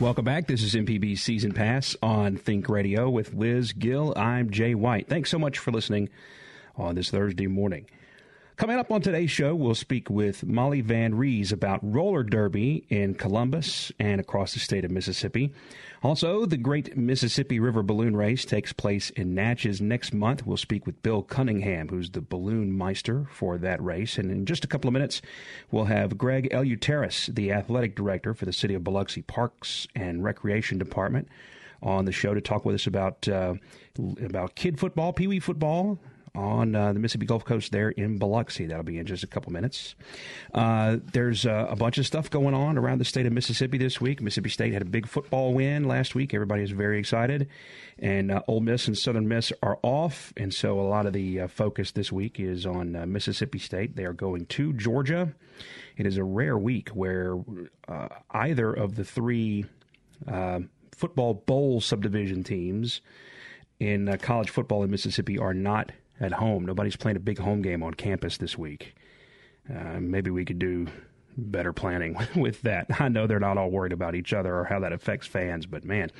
Welcome back. This is MPB Season Pass on Think Radio with Liz Gill. I'm Jay White. Thanks so much for listening on this Thursday morning. Coming up on today's show, we'll speak with Molly Van Rees about roller derby in Columbus and across the state of Mississippi. Also, the Great Mississippi River Balloon Race takes place in Natchez next month. We'll speak with Bill Cunningham, who's the balloon meister for that race. And in just a couple of minutes, we'll have Greg Eleuterius, the athletic director for the City of Biloxi Parks and Recreation Department, on the show to talk with us about kid football, pee wee football, on the Mississippi Gulf Coast there in Biloxi. That'll be in just a couple minutes. There's a bunch of stuff going on around the state of Mississippi this week. Mississippi State had a big football win last week. Everybody is very excited. And Ole Miss and Southern Miss are off, and so a lot of the focus this week is on Mississippi State. They are going to Georgia. It is a rare week where either of the three football bowl subdivision teams in college football in Mississippi are not at home. Nobody's playing a big home game on campus this week. Maybe we could do better planning with that. I know they're not all worried about each other or how that affects fans, but man,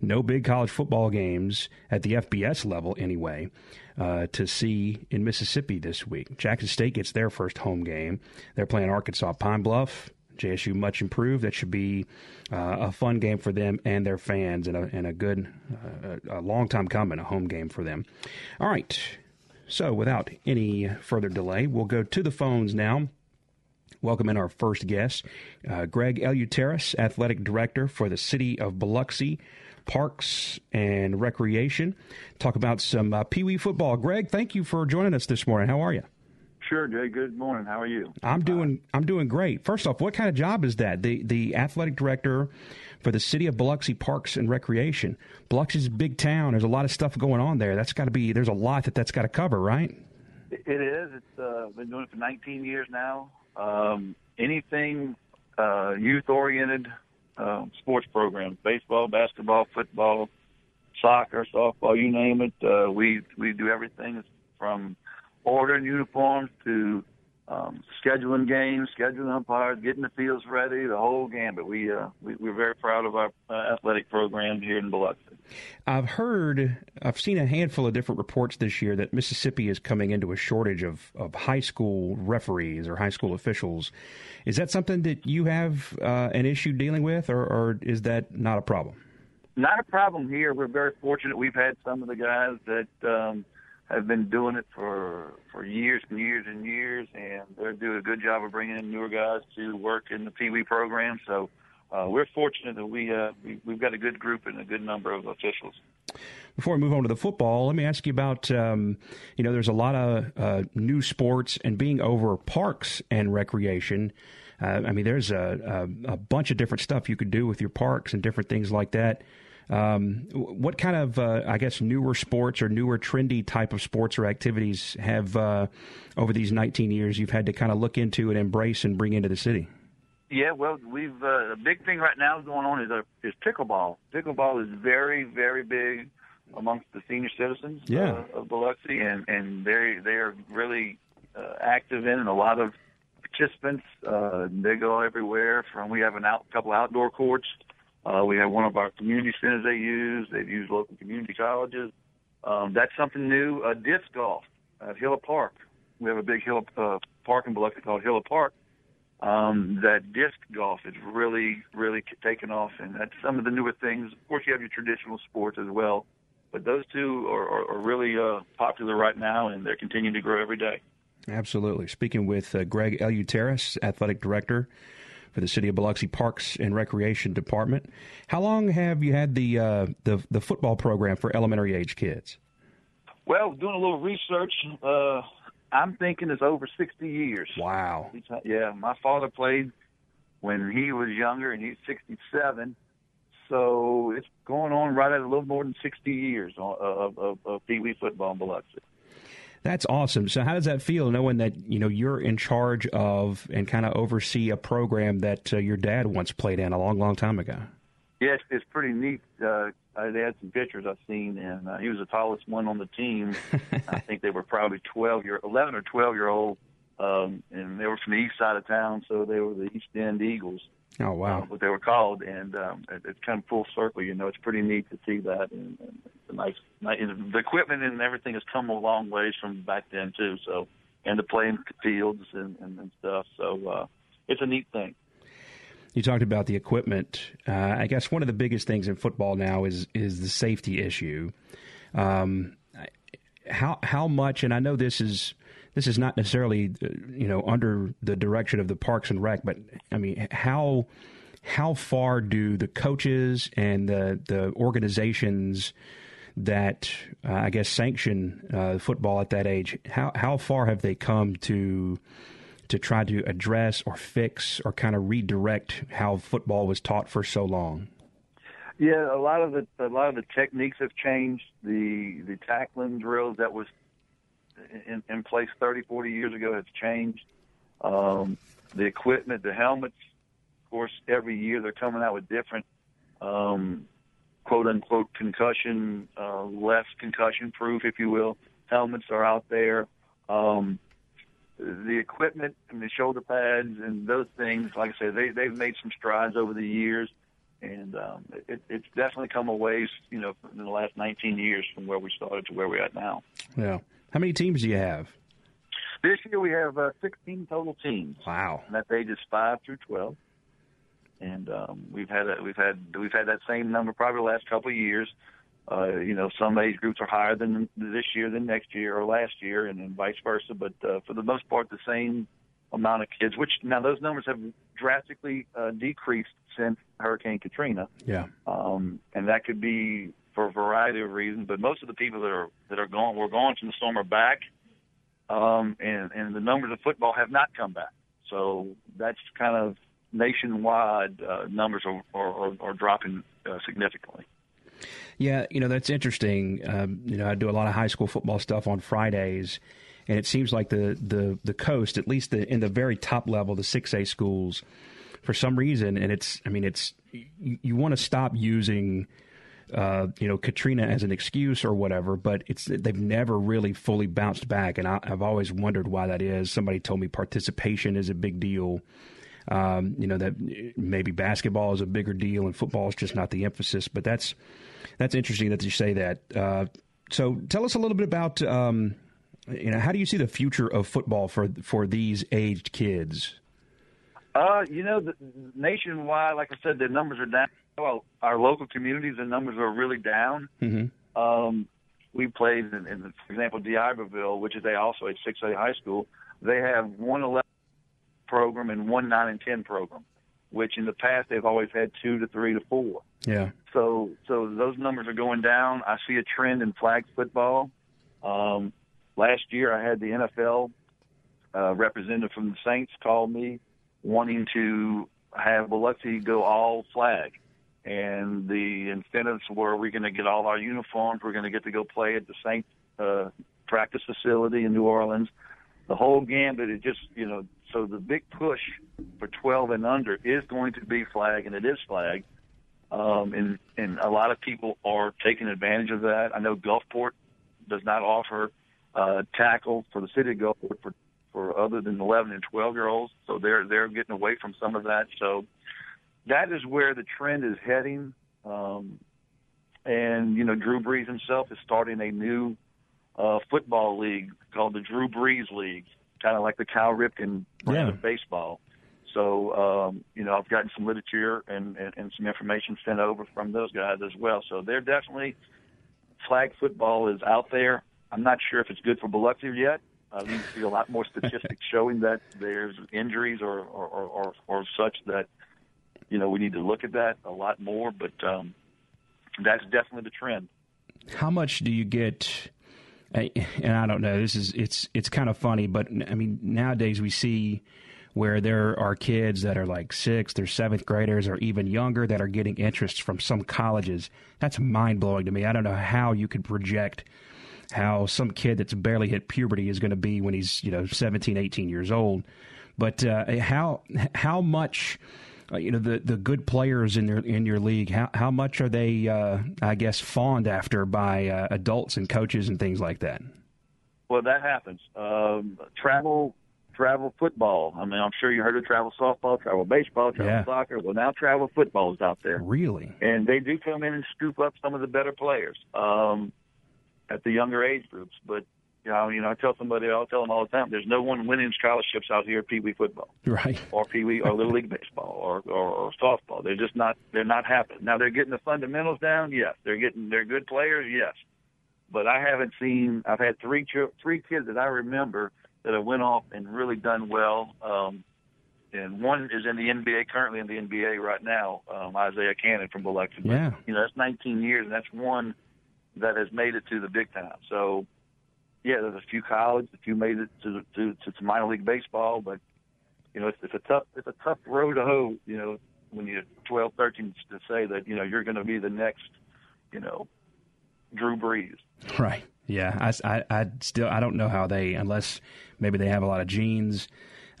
no big college football games at the FBS level anyway to see in Mississippi this week. Jackson State gets their first home game. They're playing Arkansas Pine Bluff. JSU much improved. That should be a fun game for them and their fans, and a good, a long time coming, a home game for them. All right. So without any further delay, we'll go to the phones now. Welcome in our first guest, Greg Eleuterius, Athletic Director for the City of Biloxi Parks and Recreation. Talk about some Pee Wee football. Greg, thank you for joining us this morning. How are you? Sure, Jay. Good morning. How are you? I'm doing great. First off, what kind of job is that? The Athletic Director for the City of Biloxi Parks and Recreation. Biloxi's a big town. There's a lot of stuff going on there. There's a lot that's got to cover, right? It is. It's been doing it for 19 years now. Anything youth-oriented sports programs, baseball, basketball, football, soccer, softball, you name it. We do everything from ordering uniforms to scheduling games, scheduling umpires, getting the fields ready, the whole gambit. We're very proud of our athletic program here in Biloxi. I've seen a handful of different reports this year that Mississippi is coming into a shortage of high school referees or high school officials. Is that something that you have an issue dealing with, or is that not a problem? Not a problem here. We're very fortunate. We've had some of the guys that have been doing it for years and years and years, and they're doing a good job of bringing in newer guys to work in the Pee Wee program. So we're fortunate that we've got a good group and a good number of officials. Before we move on to the football, let me ask you about, there's a lot of new sports and being over parks and recreation. There's a bunch of different stuff you could do with your parks and different things like that. What kind of, newer sports or newer trendy type of sports or activities have over these 19 years you've had to kind of look into and embrace and bring into the city? Yeah, well, the big thing right now going on is pickleball. Pickleball is very, very big amongst the senior citizens of Biloxi, and they're really active in, and a lot of participants. They go everywhere from, we have couple outdoor courts. We have one of our community centers they use. They've used local community colleges. That's something new. Disc golf at Hilla Park. We have a big park in Biloxi called Hilla Park. That disc golf is really, really taken off, and that's some of the newer things. Of course, you have your traditional sports as well, but those two are really popular right now, and they're continuing to grow every day. Absolutely. Speaking with Greg Eleuterius, Athletic Director for the City of Biloxi Parks and Recreation Department. How long have you had the football program for elementary age kids? Well, doing a little research, I'm thinking it's over 60 years. Wow. Yeah, my father played when he was younger, and he's 67. So it's going on right at a little more than 60 years of Pee Wee football in Biloxi. That's awesome. So how does that feel, knowing that, you know, you're in charge of and kind of oversee a program that your dad once played in a long, long time ago? Yes, it's pretty neat. They had some pictures I've seen, and he was the tallest one on the team. I think they were probably 11 or 12-year-old, and they were from the east side of town, so they were the East End Eagles. Oh, wow. What they were called, and it's kind of full circle, you know. It's pretty neat to see that. And the nice, the equipment and everything has come a long ways from back then, too. So, and the playing fields and stuff. So it's a neat thing. You talked about the equipment. I guess one of the biggest things in football now is the safety issue. How much, and I know this is not necessarily, you know, under the direction of the Parks and Rec, but I mean, how far do the coaches and the organizations that I guess sanction football at that age, how far have they come to try to address or fix or kind of redirect how football was taught for so long? Yeah, a lot of the techniques have changed. The tackling drills that was in place 30, 40 years ago has changed. The equipment, the helmets, of course, every year they're coming out with different quote-unquote concussion, less concussion-proof, if you will. Helmets are out there. The equipment and the shoulder pads and those things, like I said, they've made some strides over the years, and it's definitely come a ways, you know, in the last 19 years from where we started to where we're at now. Yeah. How many teams do you have? This year we have 16 total teams. Wow. And that's ages 5 through 12. And we've had that same number probably the last couple of years. You know, some age groups are higher than this year than next year or last year, and vice versa. But for the most part, the same amount of kids. Which now those numbers have drastically decreased since Hurricane Katrina. Yeah. And that could be for a variety of reasons, but most of the people that are gone from the storm are back, and the numbers of football have not come back. So that's kind of nationwide. Numbers are dropping significantly. Yeah, you know, that's interesting. You know, I do a lot of high school football stuff on Fridays, and it seems like the coast, at least in the very top level, the 6A schools, for some reason, and you want to stop using you know, Katrina as an excuse or whatever, but they've never really fully bounced back, and I've always wondered why that is. Somebody told me participation is a big deal. You know, that maybe basketball is a bigger deal and football is just not the emphasis, but that's interesting that you say that. So tell us a little bit about, you know, how do you see the future of football for these aged kids? You know, nationwide, like I said, the numbers are down. Well, our local communities, the numbers are really down. Mm-hmm. We played in, for example, DeIberville, which is also a 6A high school. They have 111 program and 1 9 and 10 program, which in the past they've always had 2 to 3 to 4. Yeah. So those numbers are going down. I see a trend in flag football. Last year I had the NFL representative from the Saints call me wanting to have Biloxi go all flag. And the incentives were, we're going to get all our uniforms. We're going to get to go play at the Saints practice facility in New Orleans. The whole gambit is just, you know, so the big push for 12 and under is going to be flag, and it is flag. And a lot of people are taking advantage of that. I know Gulfport does not offer tackle for the city of Gulfport for other than 11 and 12-year-olds, so they're getting away from some of that. So that is where the trend is heading. And, you know, Drew Brees himself is starting a new football league called the Drew Brees League, kind of like the Cal Ripken brand of baseball. So, you know, I've gotten some literature and some information sent over from those guys as well. So they're definitely – flag football is out there. I'm not sure if it's good for Biloxi yet. We see a lot more statistics showing that there's injuries or such that, you know, we need to look at that a lot more. But that's definitely the trend. How much do you get – and I don't know, it's kind of funny, but I mean, nowadays we see where there are kids that are like 6th or 7th graders or even younger that are getting interests from some colleges. That's mind-blowing to me. I don't know how you could project how some kid that's barely hit puberty is going to be when he's, 17, 18 years old. But how much, the good players in your league, how much are they, fawned after by adults and coaches and things like that? Well, that happens. Travel football. I mean, I'm sure you heard of travel softball, travel baseball, travel soccer. Well, now travel football is out there. Really? And they do come in and scoop up some of the better players at the younger age groups. But, I tell somebody, I'll tell them all the time, there's no one winning scholarships out here at Pee Wee football. Right. Or Pee Wee or Little League baseball or softball. They're just not, they're not happening. Now, they're getting the fundamentals down, yes. They're good players, yes. But I haven't seen, I've had three kids that I remember that have went off and really done well. And one is in the NBA, currently in the NBA right now, Isaiah Cannon from Bluxley. Yeah. That's 19 years, and that's one that has made it to the big time. So, yeah, there's a few colleges, a few made it to minor league baseball, but, it's a tough road to hoe, when you're 12, 13, to say that, you're going to be the next, Drew Brees. Right. Yeah. I don't know how they, unless maybe they have a lot of genes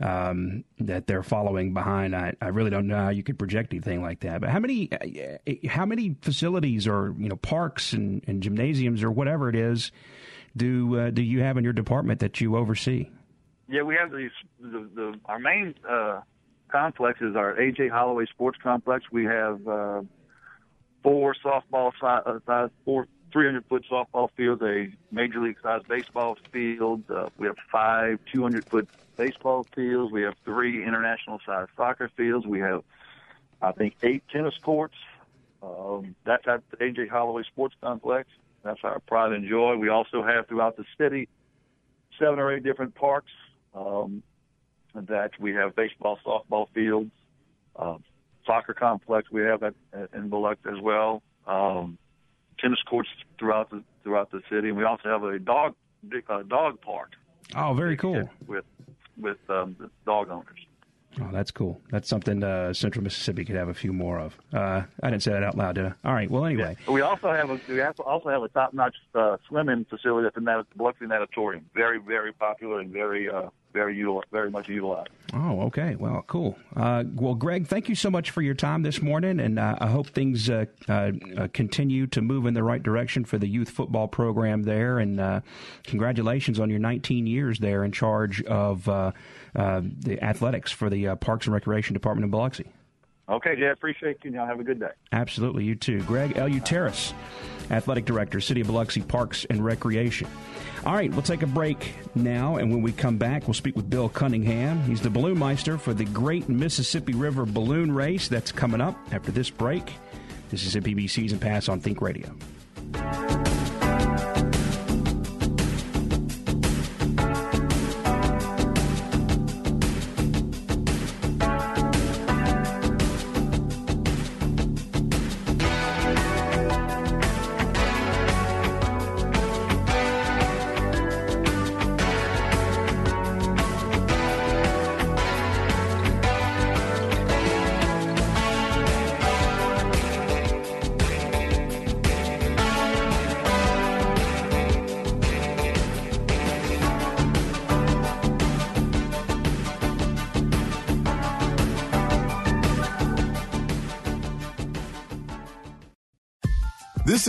that they're following behind. I really don't know how you could project anything like that. But how many facilities or, parks and gymnasiums or whatever it is do you have in your department that you oversee? Yeah, we have our main complex is our AJ Holloway Sports Complex. We have four softball size, 300-foot softball fields, a major league-sized baseball field. We have 5 200-foot baseball fields. We have 3 international-sized soccer fields. We have, I think, 8 tennis courts. That's at the A.J. Holloway Sports Complex. That's our pride and joy. We also have throughout the city 7 or 8 different parks that we have baseball, softball fields, soccer complex we have in Biloxi as well. Tennis courts throughout the city, and we also have a dog park. Oh, very cool! With the dog owners. Oh, that's cool. That's something Central Mississippi could have a few more of. I didn't say that out loud, did I? All right. Well, anyway, yeah. We also have a top-notch swimming facility at the Bluxley Natatorium. Very, very popular and very much utilized. Oh, okay. Well, cool. Well, Greg, thank you so much for your time this morning, and I hope things continue to move in the right direction for the youth football program there. And congratulations on your 19 years there in charge of the athletics for the Parks and Recreation Department in Biloxi. Okay, Jay, I appreciate you. Now have a good day. Absolutely, you too. Greg Eleuterius, Athletic Director, City of Biloxi Parks and Recreation. All right, we'll take a break now, and when we come back, we'll speak with Bill Cunningham. He's the Balloonmeister for the Great Mississippi River Balloon Race. That's coming up after this break. This is MPB Season Pass on Think Radio. This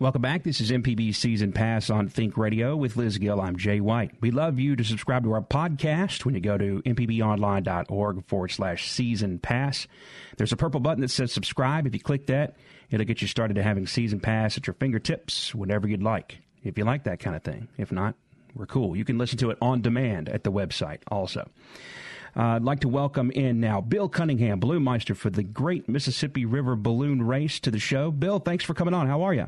Welcome back. This is MPB Season Pass on Think Radio with Liz Gill. I'm Jay White. We love you to subscribe to our podcast when you go to mpbonline.org/season pass. There's a purple button that says subscribe. If you click that, it'll get you started to having Season Pass at your fingertips whenever you'd like, if you like that kind of thing. If not, we're cool. You can listen to it on demand at the website also. I'd like to welcome in now Bill Cunningham, Balloonmeister for the Great Mississippi River Balloon Race, to the show. Bill, thanks for coming on. How are you?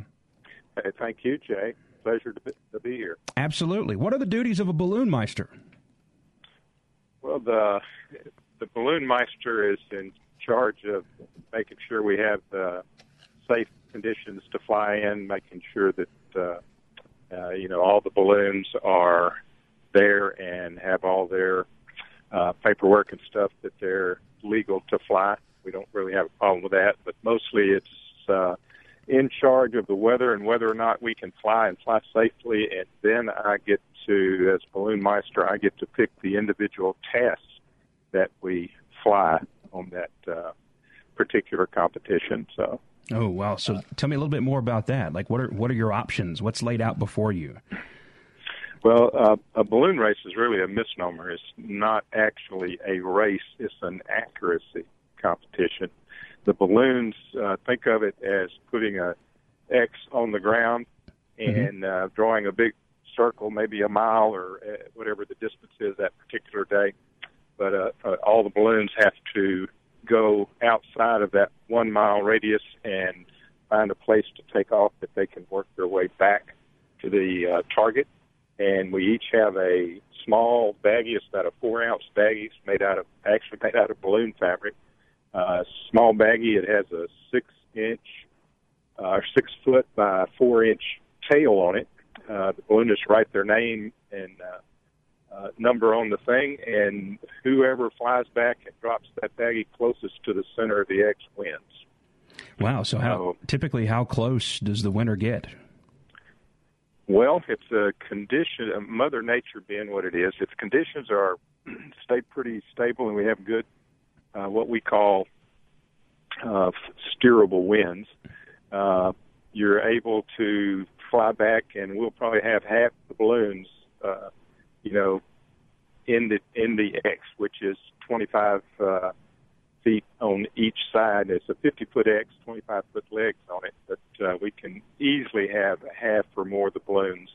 Hey, thank you, Jay. Pleasure to be here. Absolutely. What are the duties of a balloonmeister? Well, the balloonmeister is in charge of making sure we have safe conditions to fly in, making sure that all the balloons are there and have all their paperwork and stuff that they're legal to fly. We don't really have a problem with that, but mostly it's in charge of the weather and whether or not we can fly and fly safely. And then I get to, as balloonmeister, I get to pick the individual tasks that we fly on that particular competition. So. Oh, wow. So tell me a little bit more about that. Like, what are your options? What's laid out before you? Well, a balloon race is really a misnomer. It's not actually a race. It's an accuracy competition. The balloons, think of it as putting a X on the ground and drawing a big circle, maybe a mile or whatever the distance is that particular day. But all the balloons have to go outside of that 1 mile radius and find a place to take off that they can work their way back to the target. And we each have a small baggie. It's about a 4-ounce baggie. It's made out of balloon fabric. Small baggie. It has a 6 foot by 4 inch tail on it. The balloonists write their name and number on the thing, and whoever flies back and drops that baggie closest to the center of the X wins. Wow. So typically how close does the winner get? Well, it's a condition, Mother Nature being what it is. If conditions are stay pretty stable and we have good what we call steerable winds, you're able to fly back, and we'll probably have half the balloons in the X, which is 25 feet on each side. It's a 50-foot X, 25-foot legs on it, but we can easily have half or more of the balloons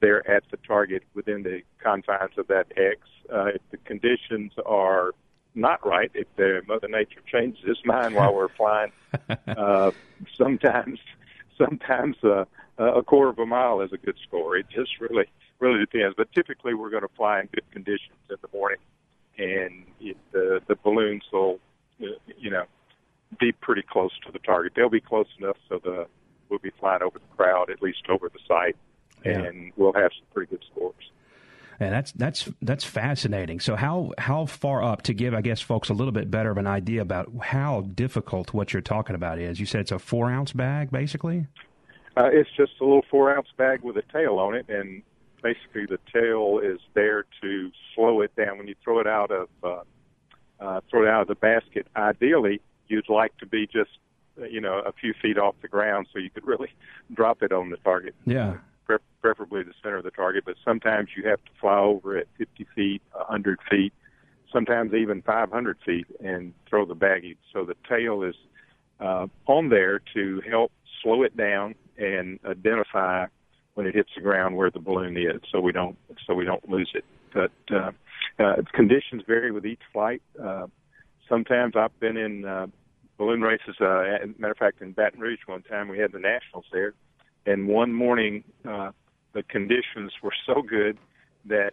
there at the target within the confines of that X. If the conditions are not right, if Mother Nature changes its mind while we're flying, sometimes a quarter of a mile is a good score. It just really depends, but typically we're going to fly in good conditions in the morning, and the balloons will, be pretty close to the target. They'll be close enough so we'll be flying over the crowd, at least over the site, and we'll have some pretty good scores. And that's fascinating. So how far up, to give, I guess, folks a little bit better of an idea about how difficult what you're talking about is? You said it's a 4-ounce bag, basically. It's just a little 4-ounce bag with a tail on it, and basically the tail is there to slow it down. When you throw it out of the basket, ideally you'd like to be just a few feet off the ground so you could really drop it on the target. Yeah. Preferably the center of the target, but sometimes you have to fly over at 50 feet, 100 feet, sometimes even 500 feet, and throw the baggie. So the tail is on there to help slow it down and identify when it hits the ground where the balloon is, so we don't lose it. But conditions vary with each flight. Sometimes I've been in balloon races. As a matter of fact, in Baton Rouge one time we had the Nationals there. And one morning, the conditions were so good that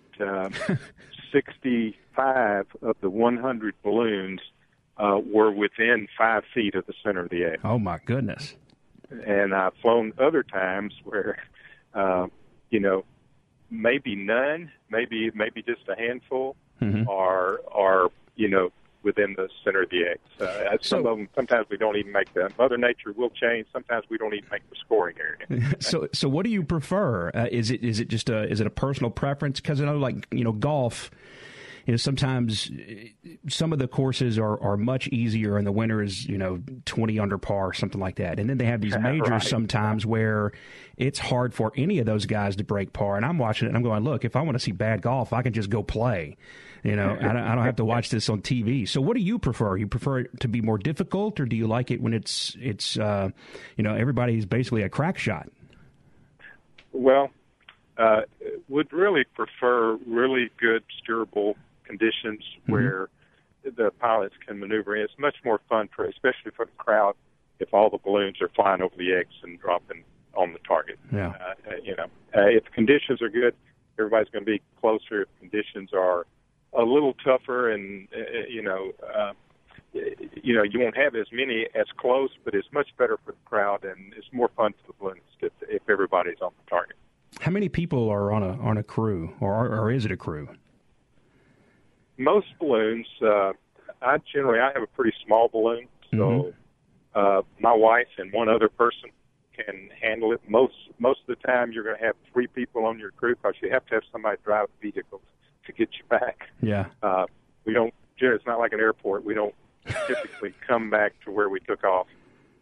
65 of the 100 balloons were within 5 feet of the center of the egg. Oh, my goodness. And I've flown other times where, maybe none, maybe just a handful are within the center of the X. Some of them, sometimes we don't even make them. Mother Nature will change. Sometimes we don't even make the scoring area. So what do you prefer? Is it just a personal preference? Because I know, golf, sometimes some of the courses are much easier, and the winner is 20 under par, something like that. And then they have these majors sometimes where it's hard for any of those guys to break par. And I'm watching it, and I'm going, look, if I want to see bad golf, I can just go play. I don't have to watch this on TV. So what do you prefer? You prefer it to be more difficult, or do you like it when it's everybody's basically a crack shot? Well, would really prefer really good steerable conditions where the pilots can maneuver in. It's much more fun, for, especially for the crowd, if all the balloons are flying over the eggs and dropping on the target. Yeah. If conditions are good, everybody's going to be closer. If conditions are a little tougher, and you won't have as many as close, but it's much better for the crowd, and it's more fun for the balloons if everybody's on the target. How many people are on a crew, or is it a crew? Most balloons, I have a pretty small balloon, so my wife and one other person can handle it. Most of the time, you're going to have three people on your crew because you have to have somebody drive the vehicles to get you back. Yeah, we don't. It's not like an airport. We don't typically come back to where we took off.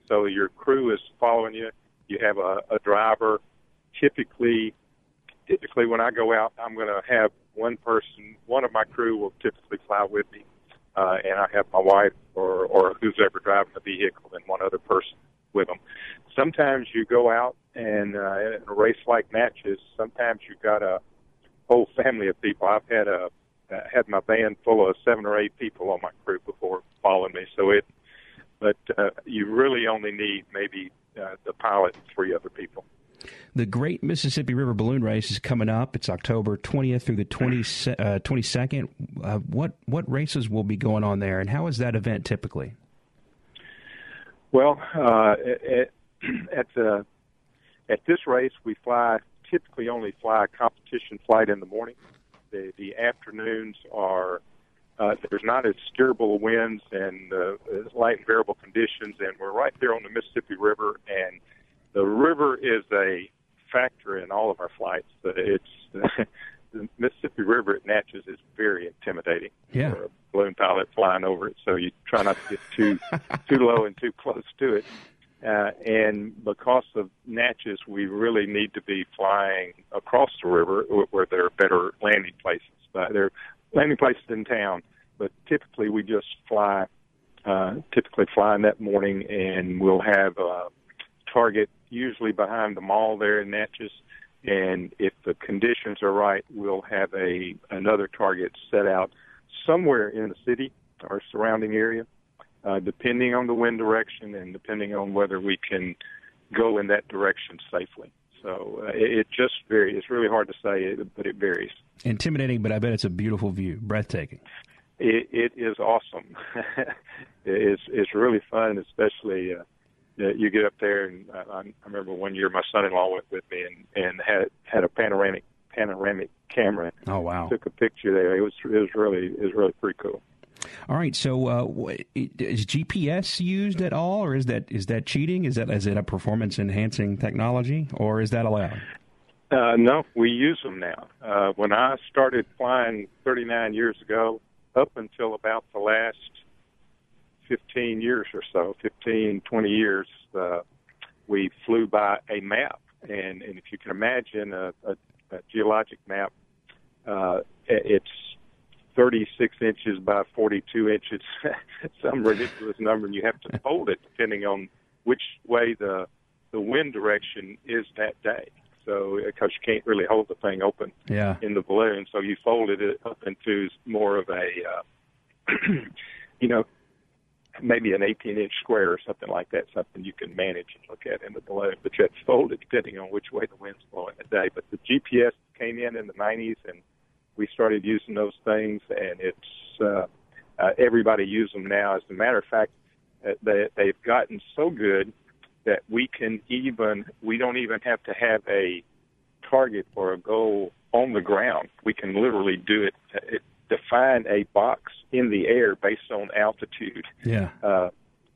So your crew is following you. You have a driver. Typically when I go out, I'm going to have one person. One of my crew will typically fly with me, and I have my wife or who's ever driving the vehicle and one other person with them. Sometimes you go out and in a race like matches, sometimes you've got a whole family of people. I've had had my van full of 7 or 8 people on my crew before following me. But you really only need maybe the pilot and 3 other people. The Great Mississippi River Balloon Race is coming up. It's October 20th through the 22nd. What races will be going on there, and how is that event typically? Well, at this race, we typically only fly a competition flight in the morning. The afternoons are there's not as steerable winds and light and variable conditions, and we're right there on the Mississippi River, and the river is a factor in all of our flights. The Mississippi River at Natchez is very intimidating for a balloon pilot flying over it, so you try not to get too low and too close to it. And because of Natchez, we really need to be flying across the river where there are better landing places. There are landing places in town, but typically we just fly in that morning, and we'll have a target usually behind the mall there in Natchez. And if the conditions are right, we'll have another target set out somewhere in the city or surrounding area, depending on the wind direction and depending on whether we can go in that direction safely. So it just varies. It's really hard to say, but it varies. Intimidating, but I bet it's a beautiful view, breathtaking. It is awesome. It's really fun, especially you get up there, and I remember one year my son-in-law went with me and had a panoramic camera. Oh wow! Took a picture there. It was really pretty cool. All right, so is GPS used at all, or is that cheating? Is it a performance enhancing technology, or is that allowed? No, we use them now. When I started flying 39 years ago, up until about the last 15 years or so, 15, 20 years, we flew by a map. And if you can imagine a geologic map, it's 36 inches by 42 inches, some ridiculous number, and you have to fold it depending on which way the wind direction is that day. So, because you can't really hold the thing open in the balloon, so you folded it up into more of a, maybe an 18-inch square or something like that, something you can manage and look at in the balloon. But you have to fold it depending on which way the wind's blowing that day. But the GPS came in the 90s, and we started using those things, and it's everybody uses them now. As a matter of fact, they've gotten so good that we don't even have to have a target or a goal on the ground. We can literally do it define a box in the air based on altitude,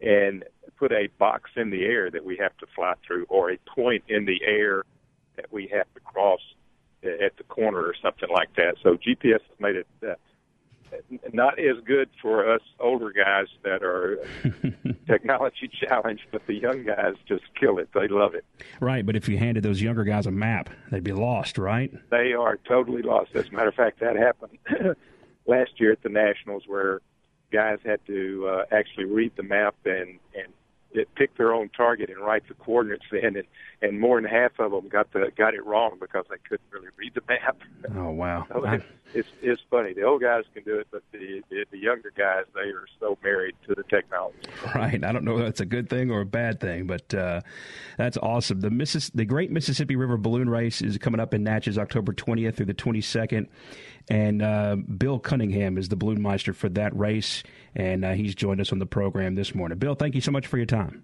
and put a box in the air that we have to fly through, or a point in the air that we have to cross at the corner or something like that. So GPS has made it not as good for us older guys that are technology challenged, but the young guys just kill it. They love it. Right, but if you handed those younger guys a map, they'd be lost, right? They are totally lost. As a matter of fact, that happened last year at the Nationals, where guys had to actually read the map and pick their own target and write the coordinates in, and more than half of them got it wrong because they couldn't really read the map. Oh, wow. So it's funny. The old guys can do it, but the younger guys, they are so married to the technology. Right. I don't know if that's a good thing or a bad thing, but that's awesome. The Great Mississippi River Balloon Race is coming up in Natchez October 20th through the 22nd, and Bill Cunningham is the balloonmeister for that race, and he's joined us on the program this morning. Bill, thank you so much for your time.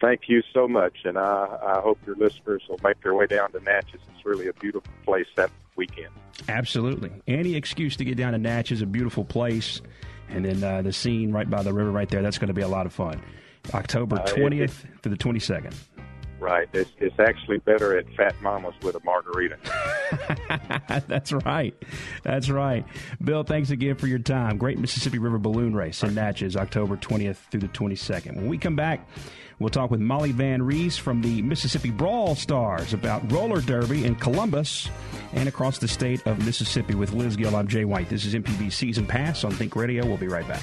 Thank you so much, and I hope your listeners will make their way down to Natchez. It's really a beautiful place that weekend. Absolutely. Any excuse to get down to Natchez, a beautiful place, and then the scene right by the river right there, that's going to be a lot of fun. October 20th to the 22nd. Right. It's actually better at Fat Mama's with a margarita. That's right. That's right. Bill, thanks again for your time. Great Mississippi River Balloon Race in Natchez, October 20th through the 22nd. When we come back, we'll talk with Molly Van Rees from the Mississippi Brawl Stars about roller derby in Columbus and across the state of Mississippi. With Liz Gill, I'm Jay White. This is MPB Season Pass on Think Radio. We'll be right back.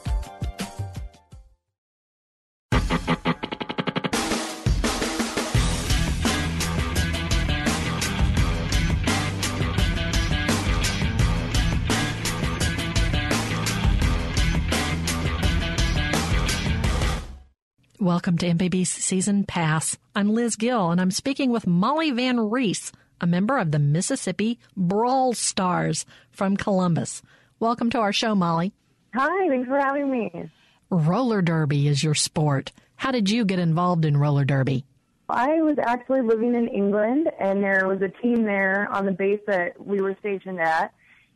Welcome to MPB's Season Pass. I'm Liz Gill, and I'm speaking with Molly Van Rees, a member of the Mississippi Brawl Stars from Columbus. Welcome to our show, Molly. Hi, thanks for having me. Roller derby is your sport. How did you get involved in roller derby? I was actually living in England, and there was a team there on the base that we were stationed at.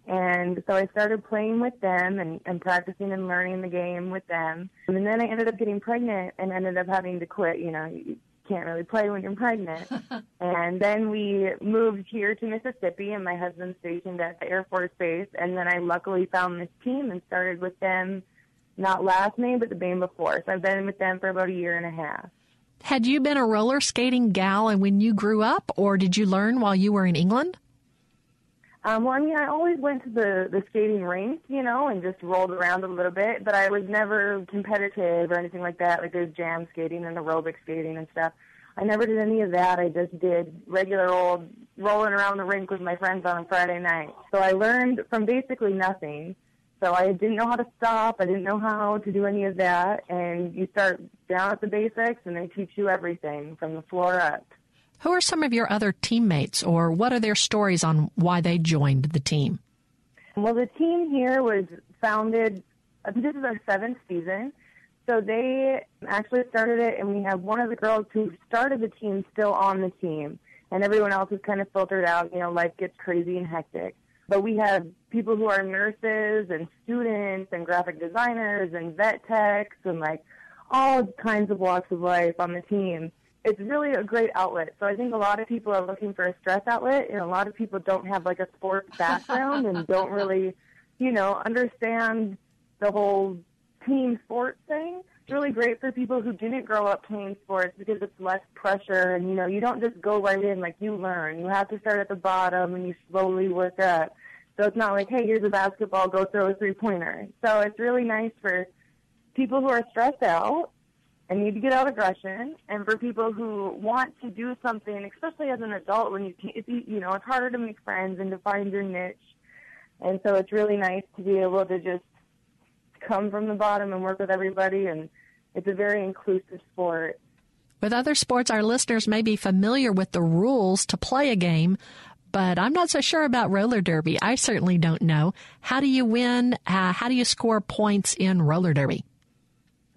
And so I started playing with them and practicing and learning the game with them. And then I ended up getting pregnant and ended up having to quit. You know, you can't really play when you're pregnant. And then we moved here to Mississippi, and my husband's stationed at the Air Force Base. And then I luckily found this team and started with them, not last May, but the May before. So I've been with them for about a year and a half. Had you been a roller skating gal when you grew up, or did you learn while you were in England? Well, I mean, I always went to the skating rink, you know, and just rolled around a little bit, but I was never competitive or anything like that. Like, there's jam skating and aerobic skating and stuff. I never did any of that. I just did regular old rolling around the rink with my friends on a Friday night. So I learned from basically nothing. So I didn't know how to stop. I didn't know how to do any of that. And you start down at the basics, and they teach you everything from the floor up. Who are some of your other teammates, or what are their stories on why they joined the team? Well, the team here was founded, this is our seventh season, so they actually started it, and we have one of the girls who started the team still on the team, and everyone else is kind of filtered out, you know, life gets crazy and hectic. But we have people who are nurses and students and graphic designers and vet techs and, like, all kinds of walks of life on the team. It's really a great outlet. So I think a lot of people are looking for a stress outlet, and a lot of people don't have, like, a sports background and don't really, you know, understand the whole team sports thing. It's really great for people who didn't grow up playing sports because it's less pressure, and, you know, you don't just go right in. Like, you learn. You have to start at the bottom, and you slowly work up. So it's not like, hey, here's a basketball, go throw a three-pointer. So it's really nice for people who are stressed out and need to get out aggression, and for people who want to do something, especially as an adult, when you know, it's harder to make friends and to find your niche. And so it's really nice to be able to just come from the bottom and work with everybody, and it's a very inclusive sport. With other sports, our listeners may be familiar with the rules to play a game, but I'm not so sure about roller derby. I certainly don't know. How do you win? How do you score points in roller derby?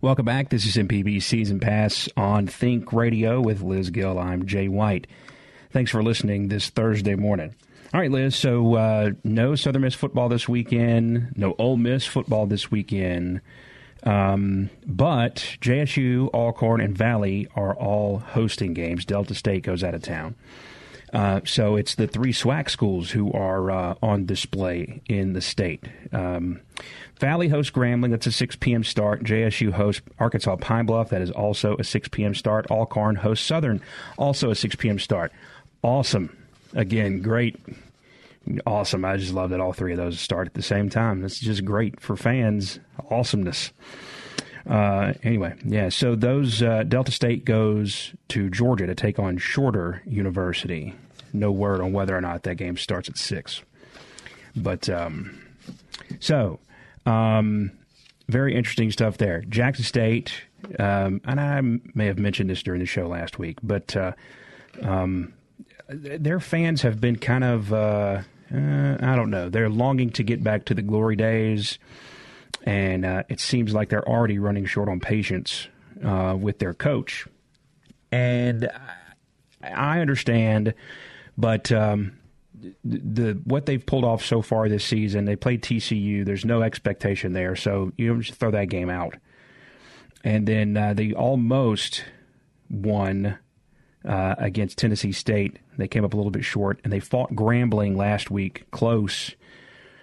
Welcome back. This is MPB Season Pass on Think Radio with Liz Gill. I'm Jay White. Thanks for listening this Thursday morning. All right, Liz, so no Southern Miss football this weekend, no Ole Miss football this weekend, but JSU, Alcorn, and Valley are all hosting games. Delta State goes out of town. So it's the three SWAC schools who are on display in the state. Valley hosts Grambling. That's a 6 p.m. start. JSU hosts Arkansas Pine Bluff. That is also a 6 p.m. start. Alcorn hosts Southern, also a 6 p.m. start. Awesome. Again, great. Awesome. I just love that all three of those start at the same time. That's just great for fans. Awesomeness. Anyway, yeah, so those Delta State goes to Georgia to take on Shorter University. No word on whether or not that game starts at 6. But very interesting stuff there. Jackson State, and I may have mentioned this during the show last week, but their fans have been kind of, I don't know, they're longing to get back to the glory days. And it seems like they're already running short on patience with their coach. And I understand, but what they've pulled off so far this season, they played TCU. There's no expectation there, so you don't just throw that game out. And then they almost won against Tennessee State. They came up a little bit short, and they fought Grambling last week close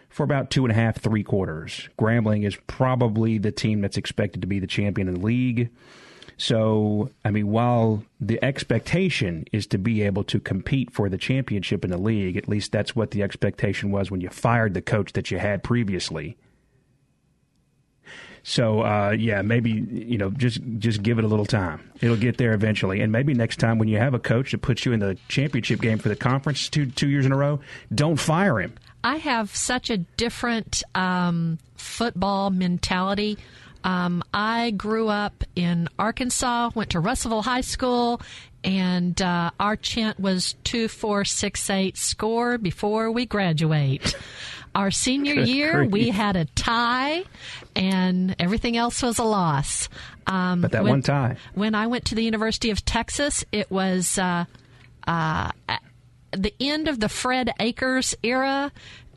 for about 2.5, 3/4. Grambling is probably the team that's expected to be the champion of the league. So, I mean, while the expectation is to be able to compete for the championship in the league, at least that's what the expectation was when you fired the coach that you had previously. So, yeah, maybe, you know, just give it a little time. It'll get there eventually. And maybe next time when you have a coach that puts you in the championship game for the conference two years in a row, don't fire him. I have such a different football mentality. I grew up in Arkansas, went to Russellville High School, and our chant was 2, 4, 6, 8, score before we graduate. Our senior year, we had a tie, and everything else was a loss. But that one tie. When I went to the University of Texas, it was the end of the Fred Akers era.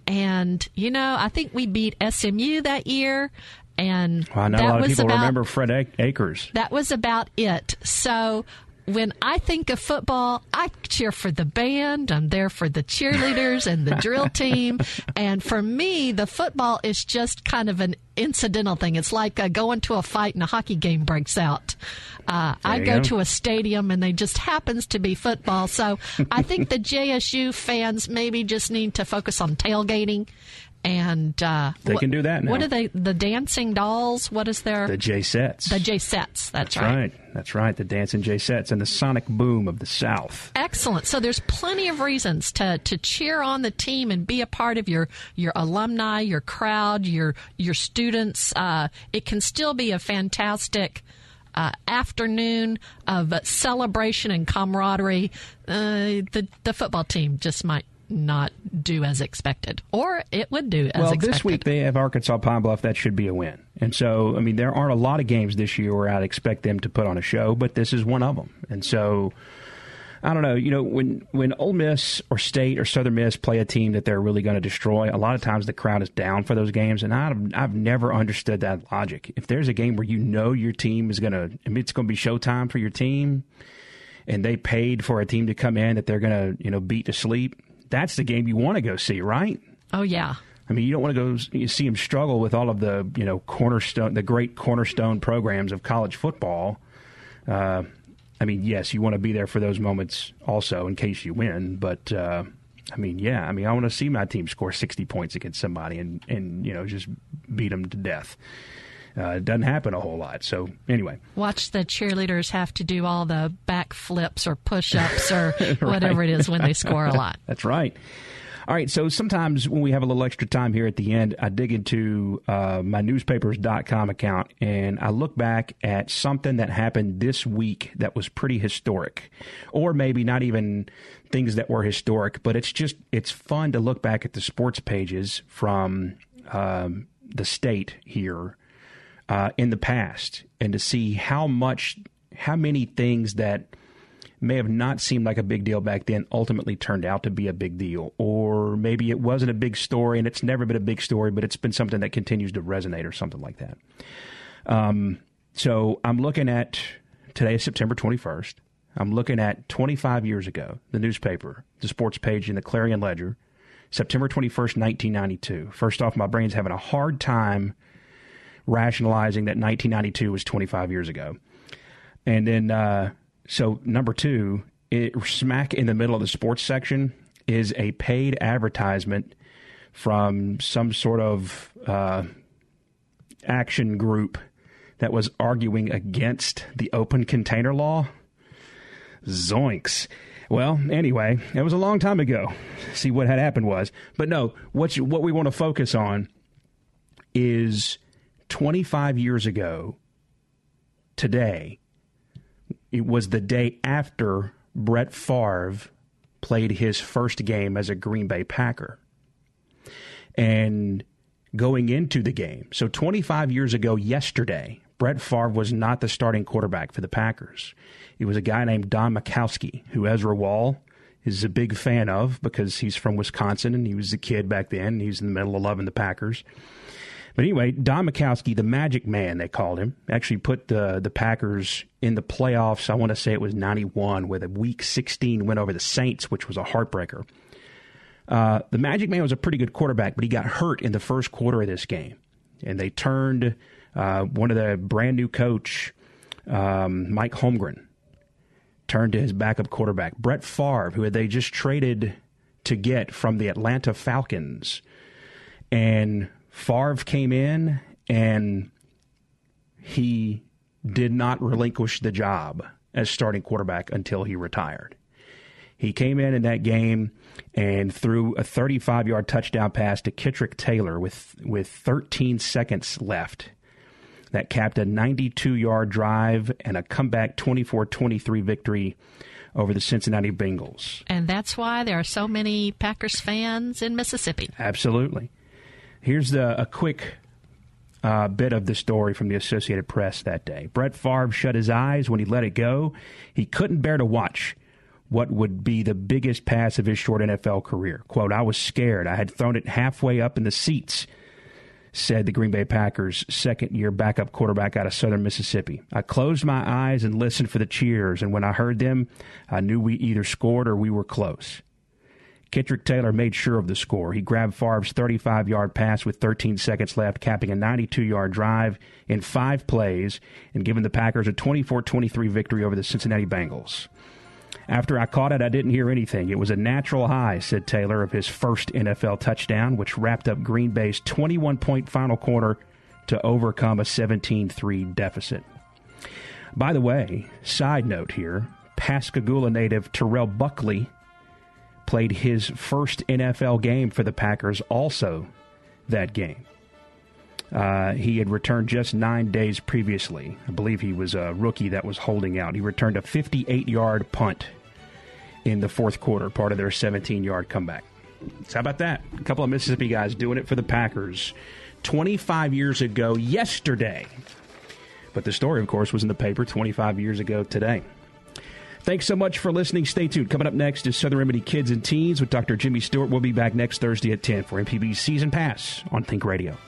And, you know, I think we beat SMU that year. And well, I know that a lot of people remember Fred Akers. That was about it. So when I think of football, I cheer for the band. I'm there for the cheerleaders and the drill team. And for me, the football is just kind of an incidental thing. It's like going to a fight and a hockey game breaks out. I go to a stadium and they just happens to be football. So I think the JSU fans maybe just need to focus on tailgating. And they can do that now. What are they? The dancing dolls? What is their? The J sets. The J sets. That's right. That's right. The dancing J sets and the sonic boom of the South. Excellent. So there's plenty of reasons to cheer on the team and be a part of your alumni, your crowd, your students. It can still be a fantastic afternoon of celebration and camaraderie. The football team just might not do as expected, or it would do as expected. Well, this week they have Arkansas Pine Bluff. That should be a win. And so, I mean, there aren't a lot of games this year where I'd expect them to put on a show, but this is one of them. And so, I don't know, you know, when Ole Miss or State or Southern Miss play a team that they're really going to destroy, a lot of times the crowd is down for those games, and I've never understood that logic. If there's a game where you know your team is going to, I mean, it's going to be showtime for your team, and they paid for a team to come in that they're going to, you know, beat to sleep, that's the game you want to go see, right? Oh, yeah. I mean, you don't want to go see them struggle with all of the, you know, the great cornerstone programs of college football. I mean, yes, you want to be there for those moments also in case you win. But, I mean, yeah, I mean, I want to see my team score 60 points against somebody and you know, just beat them to death. It doesn't happen a whole lot. So, anyway. Watch the cheerleaders have to do all the back flips or push-ups or right. Whatever it is when they score a lot. That's right. All right, so sometimes when we have a little extra time here at the end, I dig into my newspapers.com account, and I look back at something that happened this week that was pretty historic, or maybe not even things that were historic, but it's fun to look back at the sports pages from the state here in the past, and to see how many things that may have not seemed like a big deal back then ultimately turned out to be a big deal. Or maybe it wasn't a big story and it's never been a big story, but it's been something that continues to resonate or something like that. So I'm looking at, today is September 21st. I'm looking at 25 years ago, the newspaper, the sports page in the Clarion Ledger, September 21st, 1992. First off, my brain's having a hard time rationalizing that 1992 was 25 years ago. And then, so number two, smack in the middle of the sports section is a paid advertisement from some sort of action group that was arguing against the open container law. Zoinks. Well, anyway, it was a long time ago. See, what had happened was, but no, what we want to focus on is 25 years ago today. It was the day after Brett Favre played his first game as a Green Bay Packer. And going into the game, so 25 years ago yesterday, Brett Favre was not the starting quarterback for the Packers. It was a guy named Don Majkowski, who Ezra Wall is a big fan of because he's from Wisconsin and he was a kid back then. He's in the middle of loving the Packers. But anyway, Don Majkowski, the Magic Man, they called him, actually put the Packers in the playoffs. I want to say it was 91 with a Week 16 win over the Saints, which was a heartbreaker. The Magic Man was a pretty good quarterback, but he got hurt in the first quarter of this game. And they turned one of the brand-new coach, Mike Holmgren, turned to his backup quarterback, Brett Favre, who they just traded to get from the Atlanta Falcons. And Favre came in, and he did not relinquish the job as starting quarterback until he retired. He came in that game and threw a 35-yard touchdown pass to Kittrick Taylor with 13 seconds left. That capped a 92-yard drive and a comeback 24-23 victory over the Cincinnati Bengals. And that's why there are so many Packers fans in Mississippi. Absolutely. Here's a quick bit of the story from the Associated Press that day. Brett Favre shut his eyes when he let it go. He couldn't bear to watch what would be the biggest pass of his short NFL career. Quote, "I was scared. I had thrown it halfway up in the seats," said the Green Bay Packers' second-year backup quarterback out of southern Mississippi. "I closed my eyes and listened for the cheers, and when I heard them, I knew we either scored or we were close." Kittrick Taylor made sure of the score. He grabbed Favre's 35-yard pass with 13 seconds left, capping a 92-yard drive in 5 plays and giving the Packers a 24-23 victory over the Cincinnati Bengals. "After I caught it, I didn't hear anything. It was a natural high," said Taylor of his first NFL touchdown, which wrapped up Green Bay's 21-point final quarter to overcome a 17-3 deficit. By the way, side note here, Pascagoula native Terrell Buckley played his first NFL game for the Packers also that game. He had returned just 9 days previously. I believe he was a rookie that was holding out. He returned a 58-yard punt in the fourth quarter, part of their 17-yard comeback. So how about that? A couple of Mississippi guys doing it for the Packers 25 years ago yesterday. But the story, of course, was in the paper 25 years ago today. Thanks so much for listening. Stay tuned. Coming up next is Southern Remedy Kids and Teens with Dr. Jimmy Stewart. We'll be back next Thursday at 10 for MPB Season Pass on Think Radio.